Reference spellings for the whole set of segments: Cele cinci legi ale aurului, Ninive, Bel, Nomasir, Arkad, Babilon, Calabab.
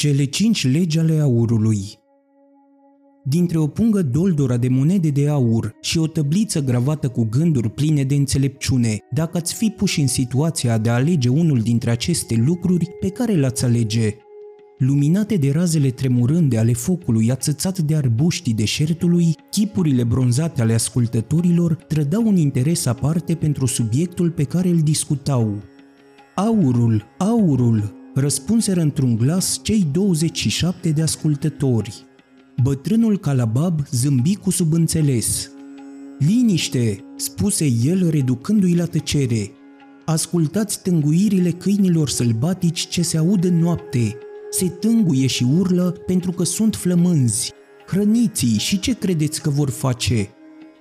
Cele cinci legi ale aurului. Dintre o pungă doldora de monede de aur și o tăbliță gravată cu gânduri pline de înțelepciune, dacă ați fi puși în situația de a alege unul dintre aceste lucruri, pe care l-ați alege? Luminate de razele tremurânde ale focului ațățat de arbuștii deșertului, chipurile bronzate ale ascultătorilor trădau un interes aparte pentru subiectul pe care îl discutau. Aurul, aurul! Răspunseră într-un glas cei 27 de ascultători. Bătrânul Calabab zâmbi cu subînțeles. „Liniște!" spuse el reducându-i la tăcere. „Ascultați tânguirile câinilor sălbatici ce se aud în noapte. Se tânguie și urlă pentru că sunt flămânzi. Hrăniți-i și ce credeți că vor face?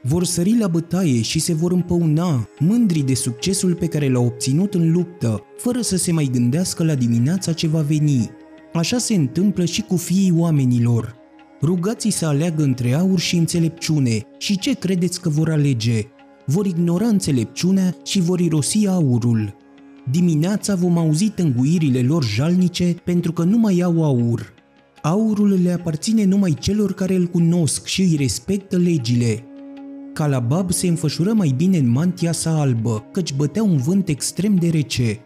Vor sări la bătaie și se vor împăuna, mândri de succesul pe care l-au obținut în luptă, fără să se mai gândească la dimineața ce va veni. Așa se întâmplă și cu fiii oamenilor. Rugați-i să aleagă între aur și înțelepciune și ce credeți că vor alege? Vor ignora înțelepciunea și vor irosi aurul. Dimineața vom auzi tânguirile lor jalnice pentru că nu mai au aur. Aurul le aparține numai celor care îl cunosc și îi respectă legile." Calabab se înfășură mai bine în mantia sa albă, căci bătea un vânt extrem de rece.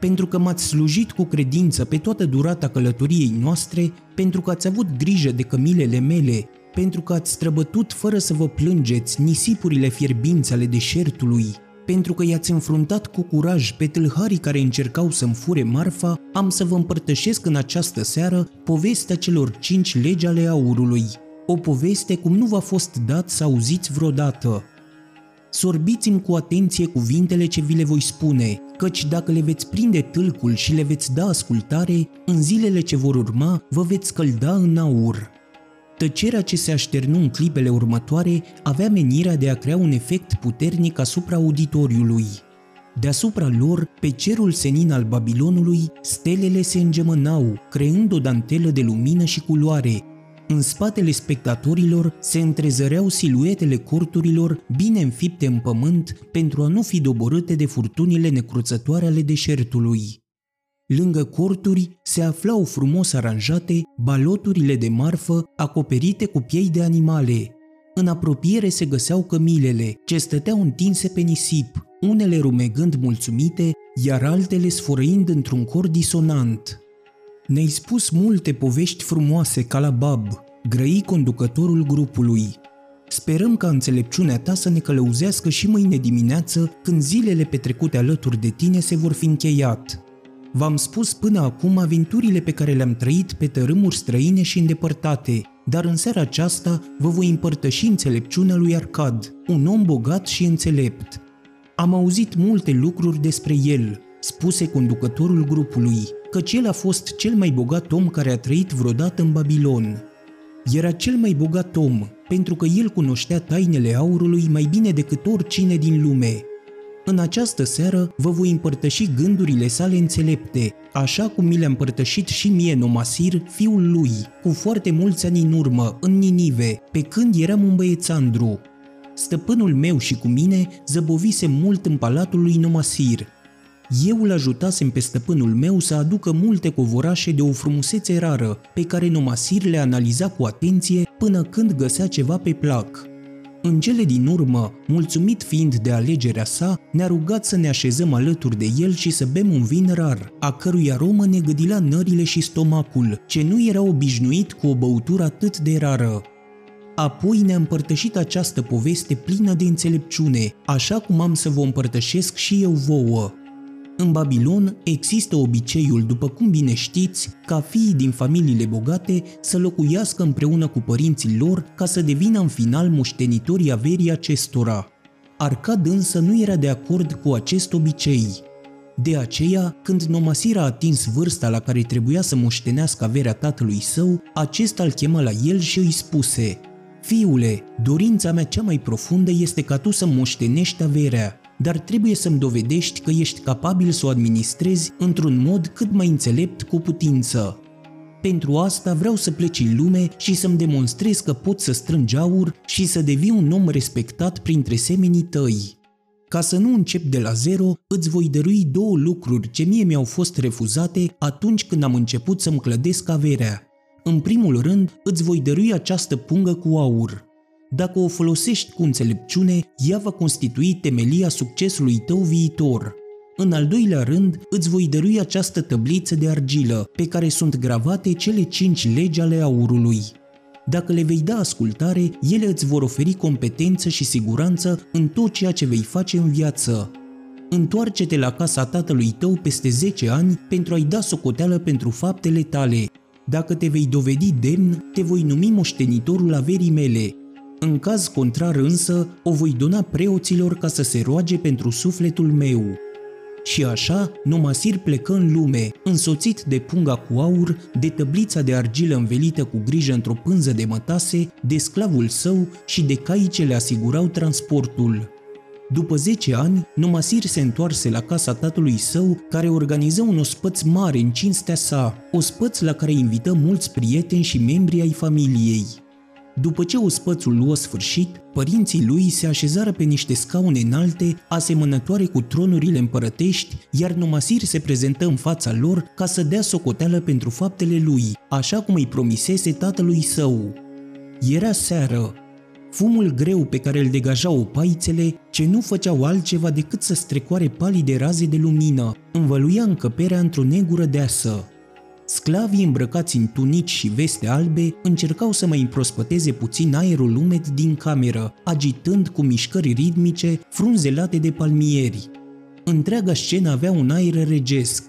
„Pentru că m-ați slujit cu credință pe toată durata călătoriei noastre, pentru că ați avut grijă de cămilele mele, pentru că ați străbătut fără să vă plângeți nisipurile fierbinți ale deșertului, pentru că i-ați înfruntat cu curaj pe tâlharii care încercau să-mi fure marfa, am să vă împărtășesc în această seară povestea celor 5 legi ale aurului, o poveste cum nu v-a fost dat să auziți vreodată. Sorbiți-mi cu atenție cuvintele ce vi le voi spune, căci dacă le veți prinde tâlcul și le veți da ascultare, în zilele ce vor urma vă veți călda în aur." Tăcerea ce se așternu în clipele următoare avea menirea de a crea un efect puternic asupra auditoriului. Deasupra lor, pe cerul senin al Babilonului, stelele se îngemănau, creând o dantelă de lumină și culoare. În spatele spectatorilor se întrezăreau siluetele corturilor bine înfipte în pământ pentru a nu fi doborâte de furtunile necruțătoare ale deșertului. Lângă corturi se aflau frumos aranjate baloturile de marfă acoperite cu piei de animale. În apropiere se găseau cămilele, ce stăteau întinse pe nisip, unele rumegând mulțumite, iar altele sfărâind într-un cor disonant. „Ne-ai spus multe povești frumoase, Calabab," grăi conducătorul grupului. „Sperăm ca înțelepciunea ta să ne călăuzească și mâine dimineață, când zilele petrecute alături de tine se vor fi încheiat. V-am spus până acum aventurile pe care le-am trăit pe tărâmuri străine și îndepărtate, dar în seara aceasta vă voi împărtăși înțelepciunea lui Arkad, un om bogat și înțelept. Am auzit multe lucruri despre el," spuse conducătorul grupului, căci el a fost cel mai bogat om care a trăit vreodată în Babilon. Era cel mai bogat om, pentru că el cunoștea tainele aurului mai bine decât oricine din lume. În această seară vă voi împărtăși gândurile sale înțelepte, așa cum mi le-a împărtășit și mie Nomasir, fiul lui, cu foarte mulți ani în urmă, în Ninive, pe când eram un băiețandru. Stăpânul meu și cu mine zăbovisem mult în palatul lui Nomasir. Eu îl ajutasem pe stăpânul meu să aducă multe covorașe de o frumusețe rară, pe care Nomasir le analiza cu atenție până când găsea ceva pe plac. În cele din urmă, mulțumit fiind de alegerea sa, ne-a rugat să ne așezăm alături de el și să bem un vin rar, a cărui aromă ne gâdila nările și stomacul, ce nu era obișnuit cu o băutură atât de rară. Apoi ne-a împărtășit această poveste plină de înțelepciune, așa cum am să vă împărtășesc și eu vouă. În Babilon există obiceiul, după cum bine știți, ca fiii din familiile bogate să locuiască împreună cu părinții lor ca să devină în final moștenitorii averii acestora. Arkad însă nu era de acord cu acest obicei. De aceea, când Nomasir a atins vârsta la care trebuia să moștenească averea tatălui său, acesta îl chemă la el și îi spuse: „Fiule, dorința mea cea mai profundă este ca tu să moștenești averea, dar trebuie să-mi dovedești că ești capabil să o administrezi într-un mod cât mai înțelept cu putință. Pentru asta vreau să pleci în lume și să-mi demonstrezi că poți să strângi aur și să devii un om respectat printre semenii tăi. ca să nu încep de la zero, îți voi dărui două lucruri ce mie mi-au fost refuzate atunci când am început să-mi clădesc averea. În primul rând, îți voi dărui această pungă cu aur. Dacă o folosești cu înțelepciune, ea va constitui temelia succesului tău viitor. În al doilea rând, îți voi dărui această tăbliță de argilă, pe care sunt gravate cele 5 legi ale aurului. Dacă le vei da ascultare, ele îți vor oferi competență și siguranță în tot ceea ce vei face în viață. Întoarce-te la casa tatălui tău peste 10 ani pentru a-i da socoteală pentru faptele tale. Dacă te vei dovedi demn, te voi numi moștenitorul averii mele. În caz contrar însă, o voi dona preoților ca să se roage pentru sufletul meu. Și așa, Nomasir plecă în lume, însoțit de punga cu aur, de tăblița de argilă învelită cu grijă într-o pânză de mătase, de sclavul său și de caii ce le asigurau transportul. După 10 ani, Nomasir se întoarse la casa tatălui său, care organiză un ospăț mare în cinstea sa, ospăț la care invită mulți prieteni și membri ai familiei. După ce ospățul luă sfârșit, părinții lui se așezară pe niște scaune înalte, asemănătoare cu tronurile împărătești, iar Nomasir se prezentă în fața lor ca să dea socoteală pentru faptele lui, așa cum îi promisese tatălui său. Era seară. Fumul greu pe care îl degajau paițele, ce nu făceau altceva decât să strecoare palide raze de lumină, învăluia încăperea într-o negură deasă. Sclavii îmbrăcați în tunici și veste albe încercau să mai împrospăteze puțin aerul umed din cameră, agitând cu mișcări ritmice frunzelate de palmieri. Întreaga scenă avea un aer regesc.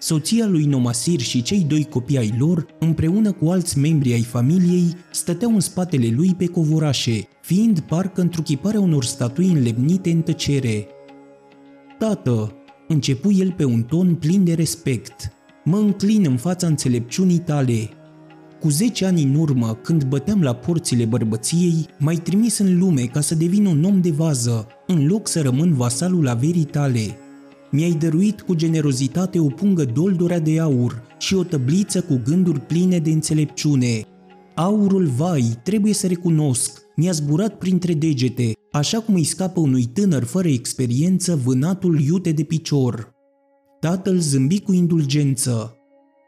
Soția lui Nomasir și cei doi copii ai lor, împreună cu alți membri ai familiei, stăteau în spatele lui pe covorașe, fiind parcă întruchiparea unor statui înlemnite în tăcere. „Tată!" începu el pe un ton plin de respect. „Mă înclin în fața înțelepciunii tale. Cu 10 ani în urmă, când băteam la porțile bărbăției, m-ai trimis în lume ca să devin un om de vază, în loc să rămân vasalul averii tale. Mi-ai dăruit cu generozitate o pungă doldorea de aur și o tăbliță cu gânduri pline de înțelepciune. Aurul, vai, trebuie să recunosc, mi-a zburat printre degete, așa cum îi scapă unui tânăr fără experiență vânatul iute de picior." Tatăl zâmbi cu indulgență.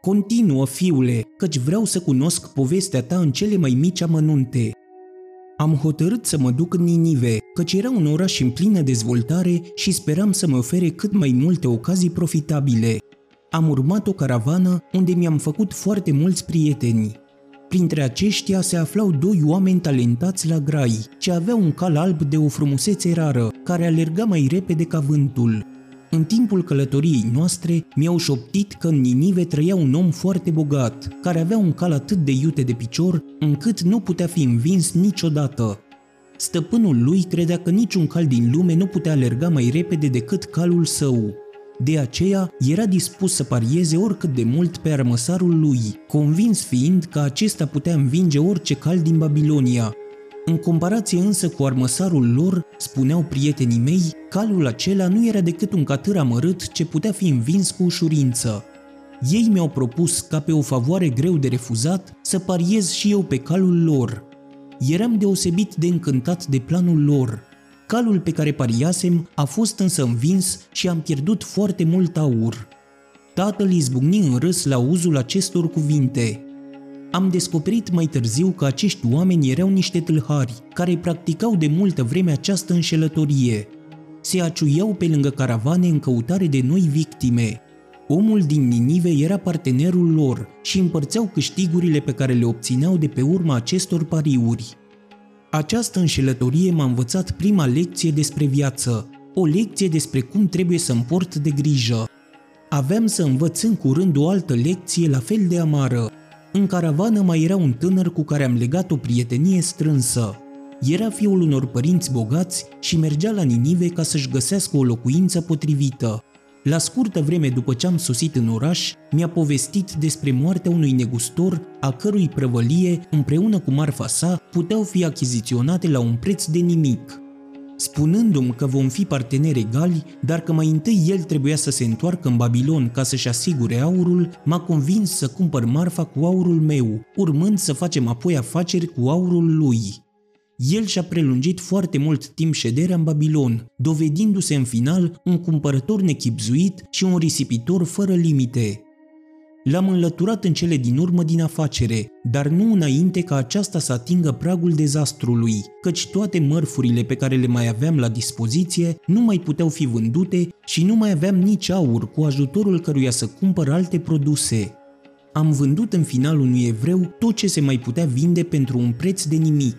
„Continuă, fiule, căci vreau să cunosc povestea ta în cele mai mici amănunte. Am hotărât să mă duc în Ninive, căci era un oraș în plină dezvoltare și speram să mă ofere cât mai multe ocazii profitabile. Am urmat o caravană unde mi-am făcut foarte mulți prieteni. Printre aceștia se aflau 2 oameni talentați la grai, ce aveau un cal alb de o frumusețe rară, care alerga mai repede ca vântul. În timpul călătoriei noastre, mi-au șoptit că în Ninive trăia un om foarte bogat, care avea un cal atât de iute de picior, încât nu putea fi învins niciodată. Stăpânul lui credea că niciun cal din lume nu putea alerga mai repede decât calul său. De aceea, era dispus să parieze oricât de mult pe armăsarul lui, convins fiind că acesta putea învinge orice cal din Babilonia. În comparație însă cu armăsarul lor, spuneau prietenii mei, calul acela nu era decât un catâr amărât ce putea fi învins cu ușurință. Ei mi-au propus, ca pe o favoare greu de refuzat, să pariez și eu pe calul lor. Eram deosebit de încântat de planul lor. Calul pe care pariasem a fost însă învins și am pierdut foarte mult aur." Tatăl izbucni în râs la auzul acestor cuvinte. Am descoperit mai târziu că acești oameni erau niște tâlhari, care practicau de multă vreme această înșelătorie. Se aciuiau pe lângă caravane în căutare de noi victime. Omul din Ninive era partenerul lor și împărțeau câștigurile pe care le obțineau de pe urma acestor pariuri. Această înșelătorie m-a învățat prima lecție despre viață, o lecție despre cum trebuie să-mi port de grijă. Aveam să învăț în curând o altă lecție la fel de amară. În caravană mai era un tânăr cu care am legat o prietenie strânsă. Era fiul unor părinți bogați și mergea la Ninive ca să-și găsească o locuință potrivită. La scurtă vreme după ce am sosit în oraș, mi-a povestit despre moartea unui negustor, a cărui prăvălie, împreună cu marfa sa, puteau fi achiziționate la un preț de nimic. Spunându-mi că vom fi parteneri egali, dar că mai întâi el trebuia să se întoarcă în Babilon ca să-și asigure aurul, m-a convins să cumpăr marfa cu aurul meu, urmând să facem apoi afaceri cu aurul lui. el și-a prelungit foarte mult timp șederea în Babilon, dovedindu-se în final un cumpărător nechibzuit și un risipitor fără limite. L-am înlăturat în cele din urmă din afacere, dar nu înainte ca aceasta să atingă pragul dezastrului, căci toate mărfurile pe care le mai aveam la dispoziție nu mai puteau fi vândute și nu mai aveam nici aur cu ajutorul căruia să cumpăr alte produse. Am vândut în final unui evreu tot ce se mai putea vinde pentru un preț de nimic.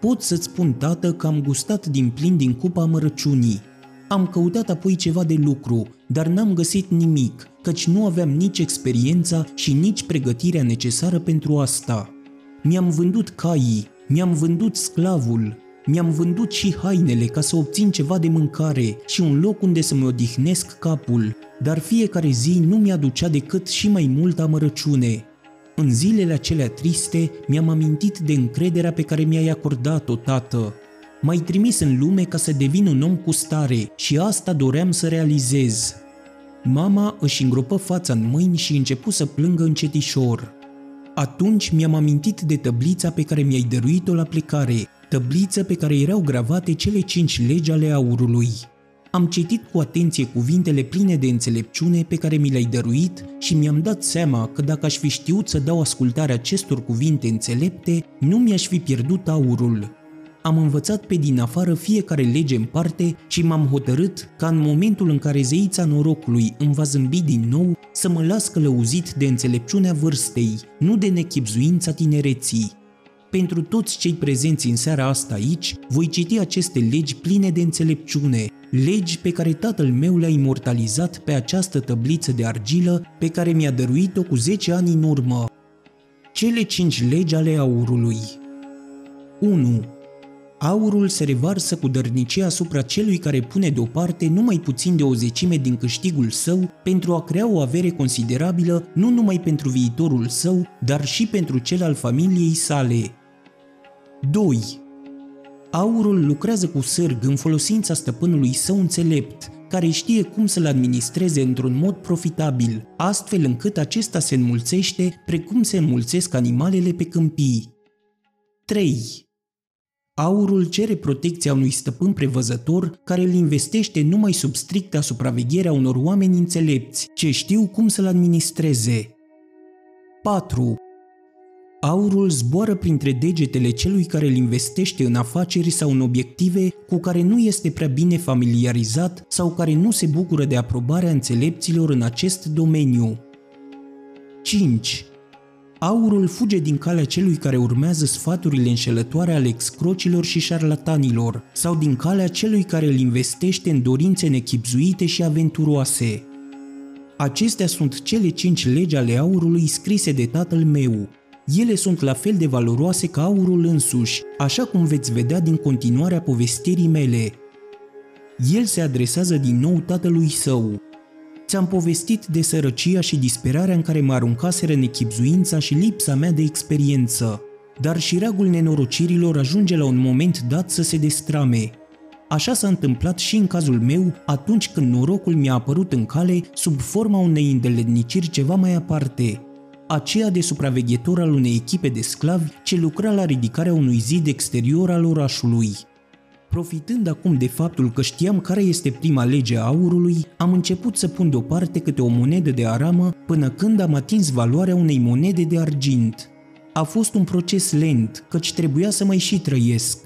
Pot să-ți spun, tată, că am gustat din plin din cupa amărăciunii. Am căutat apoi ceva de lucru, dar n-am găsit nimic, căci nu aveam nici experiența și nici pregătirea necesară pentru asta. Mi-am vândut caii, mi-am vândut sclavul, mi-am vândut și hainele ca să obțin ceva de mâncare și un loc unde să-mi odihnesc capul, dar fiecare zi nu mi-aducea decât și mai multă amărăciune. În zilele acelea triste, mi-am amintit de încrederea pe care mi-ai acordat-o, tată. M-ai trimis în lume ca să devin un om cu stare și asta doream să realizez. Mama își îngropă fața în mâini și începu să plângă încetișor. Atunci mi-am amintit de tăblița pe care mi-ai dăruit-o la plecare, tăbliță pe care erau gravate cele 5 legi ale aurului. Am citit cu atenție cuvintele pline de înțelepciune pe care mi le-ai dăruit și mi-am dat seama că dacă aș fi știut să dau ascultare acestor cuvinte înțelepte, nu mi-aș fi pierdut aurul. Am învățat pe din afară fiecare lege în parte și m-am hotărât ca în momentul în care zeița norocului îmi va zâmbi din nou să mă las călăuzit de înțelepciunea vârstei, nu de nechibzuința tinereții. Pentru toți cei prezenți în seara asta aici, voi citi aceste legi pline de înțelepciune, legi pe care tatăl meu le-a imortalizat pe această tăbliță de argilă pe care mi-a dăruit-o cu 10 ani în urmă. Cele 5 legi ale aurului. 1. Aurul se revarsă cu dărnicie asupra celui care pune deoparte numai puțin de 1/10 din câștigul său pentru a crea o avere considerabilă nu numai pentru viitorul său, dar și pentru cel al familiei sale. 2. Aurul lucrează cu sârg în folosința stăpânului său înțelept, care știe cum să-l administreze într-un mod profitabil, astfel încât acesta se înmulțește precum se înmulțesc animalele pe câmpii. 3. Aurul cere protecția unui stăpân prevăzător care îl investește numai sub stricta supraveghere a unor oameni înțelepți, ce știu cum să-l administreze. 4. Aurul zboară printre degetele celui care îl investește în afaceri sau în obiective cu care nu este prea bine familiarizat sau care nu se bucură de aprobarea înțelepților în acest domeniu. 5. Aurul fuge din calea celui care urmează sfaturile înșelătoare ale excrocilor și șarlatanilor, sau din calea celui care îl investește în dorințe nechibzuite și aventuroase. Acestea sunt cele 5 legi ale aurului scrise de tatăl meu. Ele sunt la fel de valoroase ca aurul însuși, așa cum veți vedea din continuarea povestirii mele. El se adresează din nou tatălui său. Ți-am povestit de sărăcia și disperarea în care mă aruncaseră nechibzuința și lipsa mea de experiență, dar șiragul nenorocirilor ajunge la un moment dat să se destrame. Așa s-a întâmplat și în cazul meu atunci când norocul mi-a apărut în cale sub forma unei îndeletniciri ceva mai aparte, aceea de supraveghetor al unei echipe de sclavi ce lucra la ridicarea unui zid exterior al orașului. Profitând acum de faptul că știam care este prima lege a aurului, am început să pun deoparte câte o monedă de aramă până când am atins valoarea unei monede de argint. A fost un proces lent, căci trebuia să mai și trăiesc.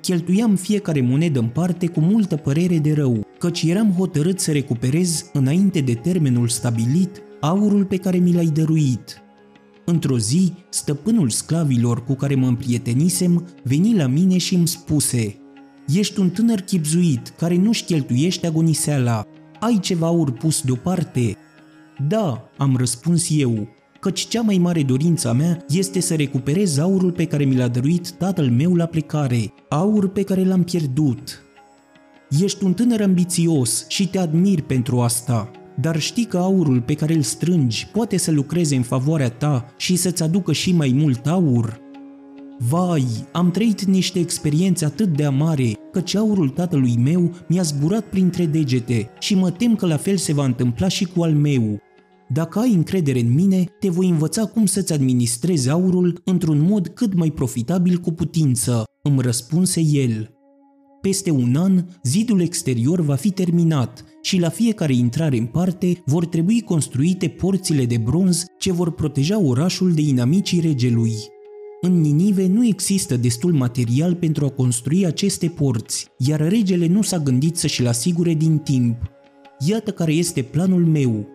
Cheltuiam fiecare monedă în parte cu multă părere de rău, căci eram hotărât să recuperez, înainte de termenul stabilit, aurul pe care mi l-ai dăruit. Într-o zi, stăpânul sclavilor cu care mă împrietenisem veni la mine și îmi spuse: „Ești un tânăr chibzuit, care nu-și cheltuiește agoniseala. Ai ceva aur pus deoparte?” „Da,” am răspuns eu, căci cea mai mare dorință a mea este să recuperez aurul pe care mi l-a dăruit tatăl meu la plecare, aur pe care l-am pierdut. „Ești un tânăr ambițios și te admir pentru asta, dar știi că aurul pe care îl strângi poate să lucreze în favoarea ta și să-ți aducă și mai mult aur?” Vai, am trăit niște experiențe atât de amare, căci aurul tatălui meu mi-a zburat printre degete și mă tem că la fel se va întâmpla și cu al meu. Dacă ai încredere în mine, te voi învăța cum să-ți administrezi aurul într-un mod cât mai profitabil cu putință, îmi răspunse el. Peste un an, zidul exterior va fi terminat și la fiecare intrare în parte vor trebui construite porțile de bronz ce vor proteja orașul de inamicii regelui. În Ninive nu există destul material pentru a construi aceste porți, iar regele nu s-a gândit să-și le asigure din timp. Iată care este planul meu.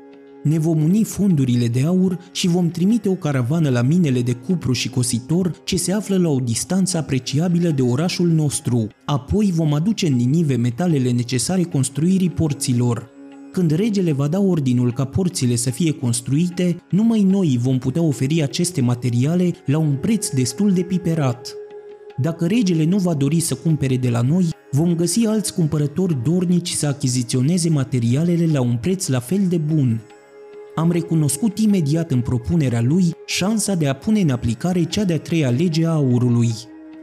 Ne vom uni fondurile de aur și vom trimite o caravană la minele de cupru și cositor ce se află la o distanță apreciabilă de orașul nostru. Apoi vom aduce în Ninive metalele necesare construirii porților. Când regele va da ordinul ca porțile să fie construite, numai noi vom putea oferi aceste materiale la un preț destul de piperat. Dacă regele nu va dori să cumpere de la noi, vom găsi alți cumpărători dornici să achiziționeze materialele la un preț la fel de bun. Am recunoscut imediat în propunerea lui șansa de a pune în aplicare cea de-a treia lege a aurului,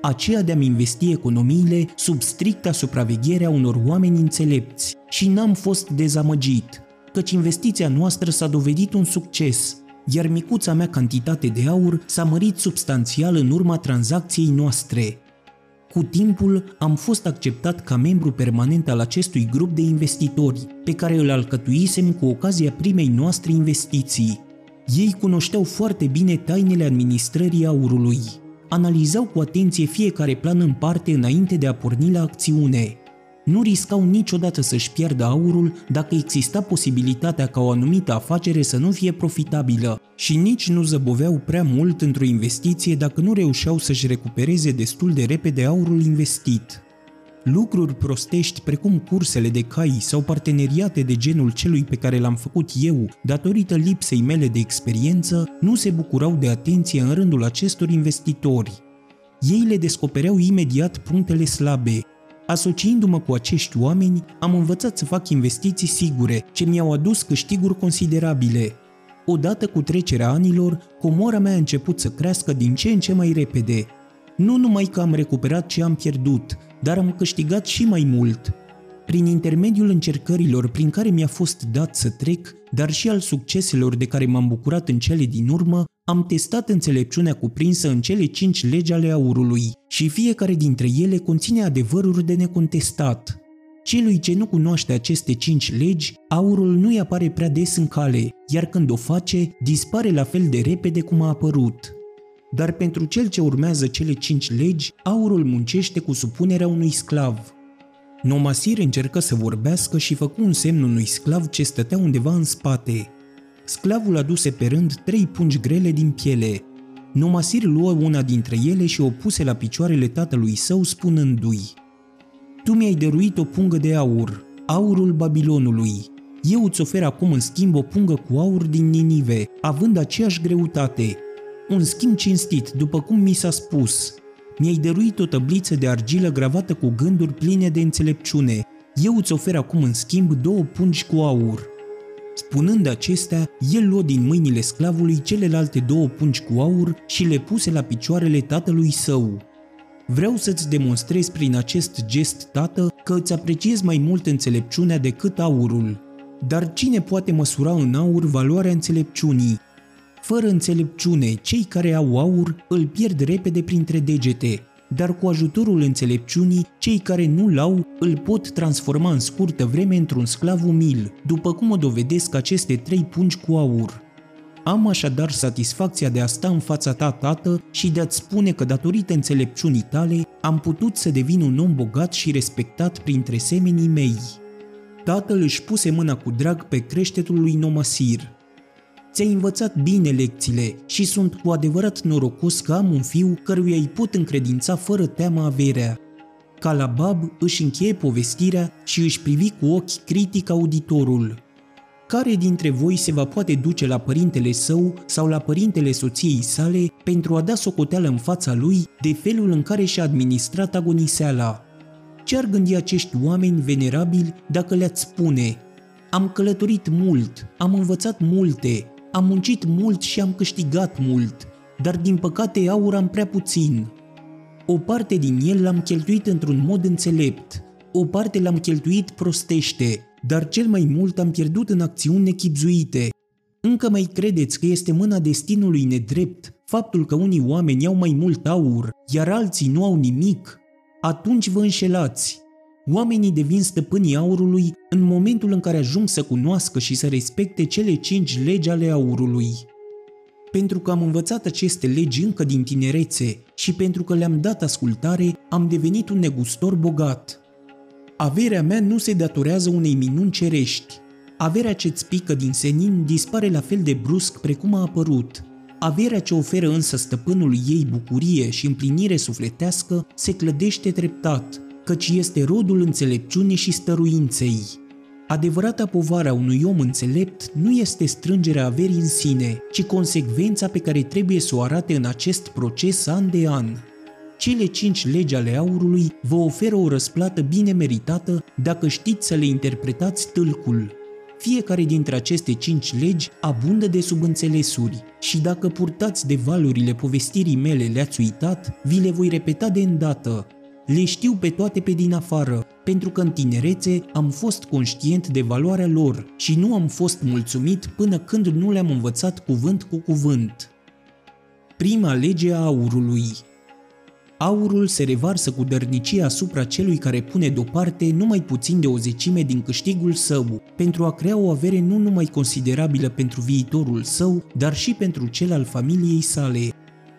aceea de a-mi investi economiile sub stricta supraveghere a unor oameni înțelepți, și n-am fost dezamăgit, căci investiția noastră s-a dovedit un succes, iar micuța mea cantitate de aur s-a mărit substanțial în urma tranzacției noastre. Cu timpul am fost acceptat ca membru permanent al acestui grup de investitori, pe care îl alcătuisem cu ocazia primei noastre investiții. Ei cunoșteau foarte bine tainele administrării aurului. Analizau cu atenție fiecare plan în parte înainte de a porni la acțiune. Nu riscau niciodată să-și piardă aurul dacă exista posibilitatea ca o anumită afacere să nu fie profitabilă și nici nu zăboveau prea mult într-o investiție dacă nu reușeau să-și recupereze destul de repede aurul investit. Lucruri prostești precum cursele de cai sau parteneriate de genul celui pe care l-am făcut eu, datorită lipsei mele de experiență, nu se bucurau de atenție în rândul acestor investitori. Ei le descopereau imediat punctele slabe. Asociindu-mă cu acești oameni, am învățat să fac investiții sigure, ce mi-au adus câștiguri considerabile. Odată cu trecerea anilor, comora mea a început să crească din ce în ce mai repede. Nu numai că am recuperat ce am pierdut, dar am câștigat și mai mult. Prin intermediul încercărilor prin care mi-a fost dat să trec, dar și al succeselor de care m-am bucurat în cele din urmă, am testat înțelepciunea cuprinsă în cele 5 legi ale aurului și fiecare dintre ele conține adevăruri de necontestat. Celui ce nu cunoaște aceste 5 legi, aurul nu-i apare prea des în cale, iar când o face, dispare la fel de repede cum a apărut. Dar pentru cel ce urmează cele 5 legi, aurul muncește cu supunerea unui sclav. Nomasir încercă să vorbească și făcu un semn unui sclav ce stătea undeva în spate. Sclavul aduse pe rând 3 pungi grele din piele. Nomasir luă una dintre ele și o puse la picioarele tatălui său spunându-i: „Tu mi-ai dăruit o pungă de aur, aurul Babilonului. Eu îți ofer acum în schimb o pungă cu aur din Ninive, având aceeași greutate. Un schimb cinstit, după cum mi s-a spus. Mi-ai dăruit o tăbliță de argilă gravată cu gânduri pline de înțelepciune. Eu îți ofer acum în schimb 2 pungi cu aur.” Spunând acestea, el luă din mâinile sclavului celelalte 2 pungi cu aur și le puse la picioarele tatălui său. „Vreau să-ți demonstrez prin acest gest, tată, că îți apreciez mai mult înțelepciunea decât aurul. Dar cine poate măsura în aur valoarea înțelepciunii? Fără înțelepciune, cei care au aur îl pierd repede printre degete, dar cu ajutorul înțelepciunii, cei care nu-l au îl pot transforma în scurtă vreme într-un sclav umil, după cum o dovedesc aceste 3 pungi cu aur. Am așadar satisfacția de a sta în fața ta, tată, și de a-ți spune că datorită înțelepciunii tale am putut să devin un om bogat și respectat printre semenii mei.” Tatăl își puse mâna cu drag pe creștetul lui Nomasir. „Ți-ai învățat bine lecțiile și sunt cu adevărat norocos că am un fiu căruia îi pot încredința fără teamă averea.” Calabab își încheie povestirea și își privi cu ochi critic auditorul. Care dintre voi se va poate duce la părintele său sau la părintele soției sale pentru a da socoteală în fața lui de felul în care și-a administrat agoniseala? Ce-ar gândi acești oameni venerabili dacă le-ați spune: „Am călătorit mult, am învățat multe, am muncit mult și am câștigat mult, dar din păcate aur am prea puțin. O parte din el l-am cheltuit într-un mod înțelept, o parte l-am cheltuit prostește, dar cel mai mult am pierdut în acțiuni nechibzuite. Încă mai credeți că este mâna destinului nedrept faptul că unii oameni au mai mult aur, iar alții nu au nimic? Atunci vă înșelați! Oamenii devin stăpânii aurului în momentul în care ajung să cunoască și să respecte cele 5 legi ale aurului. Pentru că am învățat aceste legi încă din tinerețe și pentru că le-am dat ascultare, am devenit un negustor bogat. Averea mea nu se datorează unei minuni cerești. Averea ce-ți pică din senin dispare la fel de brusc precum a apărut. Averea ce oferă însă stăpânul ei bucurie și împlinire sufletească se clădește treptat, căci este rodul înțelepciunii și stăruinței. Adevărata povară a unui om înțelept nu este strângerea averii în sine, ci consecvența pe care trebuie să o arate în acest proces an de an. Cele 5 legi ale aurului vă oferă o răsplată bine meritată dacă știți să le interpretați tâlcul. Fiecare dintre aceste 5 legi abundă de subînțelesuri și dacă purtați de valurile povestirii mele le-ați uitat, vi le voi repeta de îndată. Le știu pe toate pe din afară, pentru că în tinerețe am fost conștient de valoarea lor și nu am fost mulțumit până când nu le-am învățat cuvânt cu cuvânt. Prima lege a aurului. Aurul se revarsă cu dărnicie asupra celui care pune deoparte numai puțin de o zecime din câștigul său, pentru a crea o avere nu numai considerabilă pentru viitorul său, dar și pentru cel al familiei sale.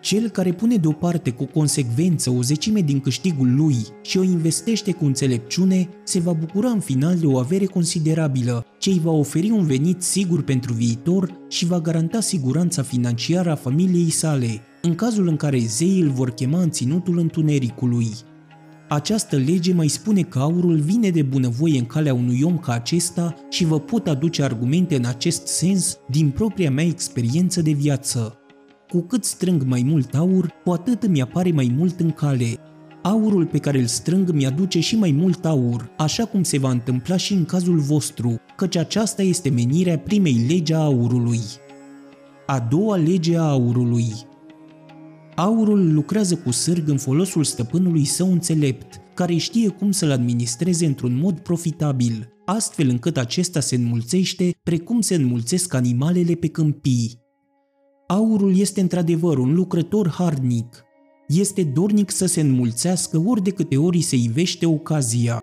Cel care pune deoparte cu consecvență o zecime din câștigul lui și o investește cu înțelepciune, se va bucura în final de o avere considerabilă, ce îi va oferi un venit sigur pentru viitor și va garanta siguranța financiară a familiei sale, în cazul în care zeii îl vor chema în ținutul întunericului. Această lege mai spune că aurul vine de bunăvoie în calea unui om ca acesta și vă pot aduce argumente în acest sens din propria mea experiență de viață. Cu cât strâng mai mult aur, cu atât îmi apare mai mult în cale. Aurul pe care îl strâng îmi aduce și mai mult aur, așa cum se va întâmpla și în cazul vostru, căci aceasta este menirea primei legi a aurului. A doua lege a aurului. Aurul lucrează cu sârg în folosul stăpânului său înțelept, care știe cum să-l administreze într-un mod profitabil, astfel încât acesta se înmulțește precum se înmulțesc animalele pe câmpii. Aurul este într-adevăr un lucrător harnic. Este dornic să se înmulțească ori de câte ori se ivește ocazia.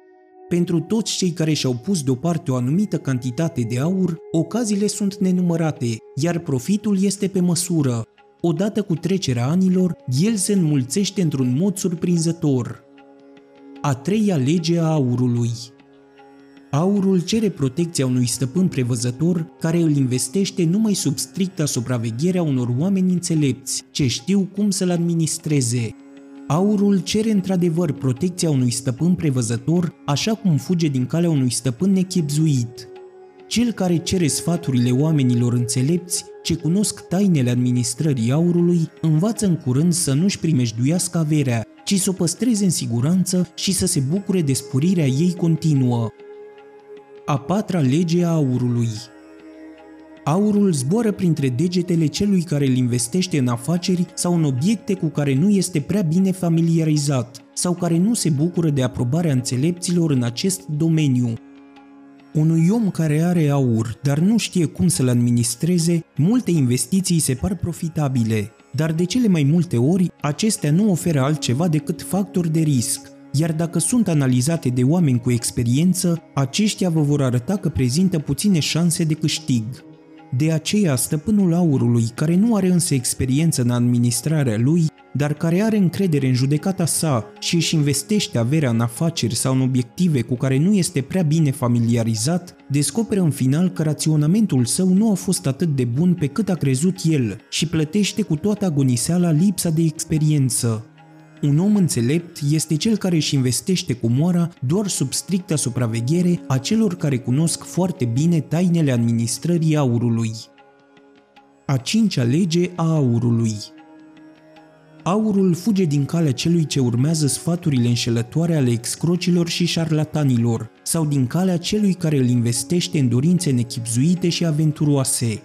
Pentru toți cei care și-au pus deoparte o anumită cantitate de aur, ocaziile sunt nenumărate, iar profitul este pe măsură. Odată cu trecerea anilor, el se înmulțește într-un mod surprinzător. A treia lege a aurului. Aurul cere protecția unui stăpân prevăzător care îl investește numai sub stricta supraveghere a unor oameni înțelepți, ce știu cum să-l administreze. Aurul cere într-adevăr protecția unui stăpân prevăzător, așa cum fuge din calea unui stăpân nechibzuit. Cel care cere sfaturile oamenilor înțelepți, ce cunosc tainele administrării aurului, învață în curând să nu-și primejduiască averea, ci să o păstreze în siguranță și să se bucure de sporirea ei continuă. A patra lege a aurului. Aurul zboară printre degetele celui care îl investește în afaceri sau în obiecte cu care nu este prea bine familiarizat sau care nu se bucură de aprobarea înțelepților în acest domeniu. Unui om care are aur, dar nu știe cum să-l administreze, multe investiții se par profitabile, dar de cele mai multe ori acestea nu oferă altceva decât factori de risc, iar dacă sunt analizate de oameni cu experiență, aceștia vă vor arăta că prezintă puține șanse de câștig. De aceea, stăpânul aurului, care nu are însă experiență în administrarea lui, dar care are încredere în judecata sa și își investește averea în afaceri sau în obiective cu care nu este prea bine familiarizat, descoperă în final că raționamentul său nu a fost atât de bun pe cât a crezut el și plătește cu toată agoniseala lipsa de experiență. Un om înțelept este cel care își investește comoara doar sub stricta supraveghere a celor care cunosc foarte bine tainele administrării aurului. A cincea lege a aurului. Aurul fuge din calea celui ce urmează sfaturile înșelătoare ale excrocilor și șarlatanilor, sau din calea celui care îl investește în dorințe nechibzuite și aventuroase.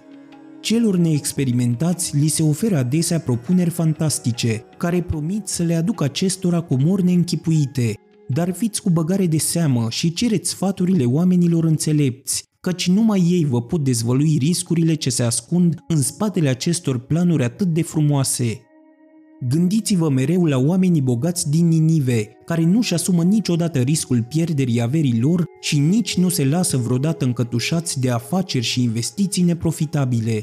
Celor neexperimentați li se oferă adesea propuneri fantastice, care promit să le aducă acestora comori neînchipuite, dar fiți cu băgare de seamă și cereți sfaturile oamenilor înțelepți, căci numai ei vă pot dezvălui riscurile ce se ascund în spatele acestor planuri atât de frumoase. Gândiți-vă mereu la oamenii bogați din Ninive, care nu-și asumă niciodată riscul pierderii averii lor și nici nu se lasă vreodată încătușați de afaceri și investiții neprofitabile.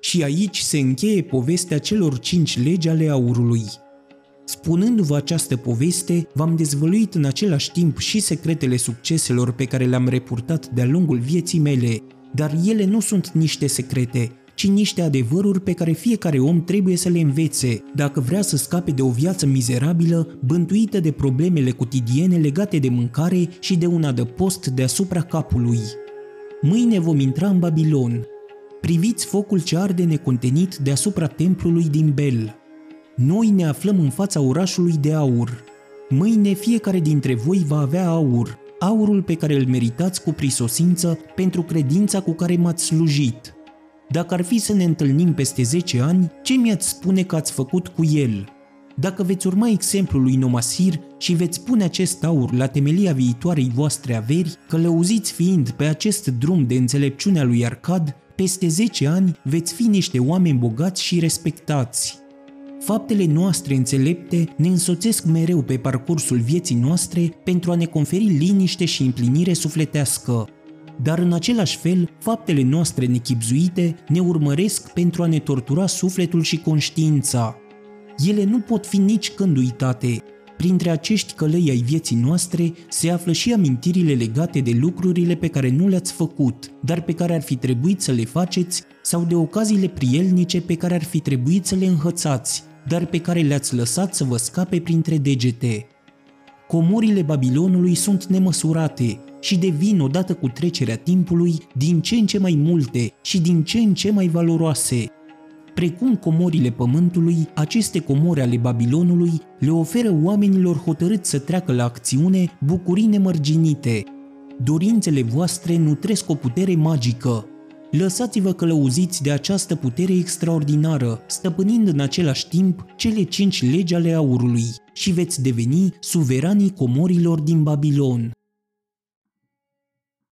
Și aici se încheie povestea celor 5 legi ale aurului. Spunându-vă această poveste, v-am dezvăluit în același timp și secretele succeselor pe care le-am repurtat de-a lungul vieții mele, dar ele nu sunt niște secrete, ci niște adevăruri pe care fiecare om trebuie să le învețe, dacă vrea să scape de o viață mizerabilă, bântuită de problemele cotidiene legate de mâncare și de un adăpost deasupra capului. Mâine vom intra în Babilon. Priviți focul ce arde necontenit deasupra templului din Bel. Noi ne aflăm în fața orașului de aur. Mâine fiecare dintre voi va avea aur, aurul pe care îl meritați cu prisosință pentru credința cu care m-ați slujit. Dacă ar fi să ne întâlnim peste 10 ani, ce mi-ați spune că ați făcut cu el? Dacă veți urma exemplul lui Nomasir și veți pune acest aur la temelia viitoarei voastre averi, călăuziți fiind pe acest drum de înțelepciunea lui Arkad, peste 10 ani veți fi niște oameni bogați și respectați. Faptele noastre înțelepte ne însoțesc mereu pe parcursul vieții noastre pentru a ne conferi liniște și împlinire sufletească. Dar în același fel, faptele noastre nechibzuite ne urmăresc pentru a ne tortura sufletul și conștiința. Ele nu pot fi nici când uitate. Printre acești călăi ai vieții noastre se află și amintirile legate de lucrurile pe care nu le-ați făcut, dar pe care ar fi trebuit să le faceți, sau de ocaziile prielnice pe care ar fi trebuit să le înhățați, dar pe care le-ați lăsat să vă scape printre degete. Comorile Babilonului sunt nemăsurate și devin odată cu trecerea timpului din ce în ce mai multe și din ce în ce mai valoroase. Precum comorile pământului, aceste comori ale Babilonului le oferă oamenilor hotărâți să treacă la acțiune bucurii nemărginite. Dorințele voastre nutresc o putere magică. Lăsați-vă călăuziți de această putere extraordinară, stăpânind în același timp cele 5 legi ale aurului și veți deveni suveranii comorilor din Babilon.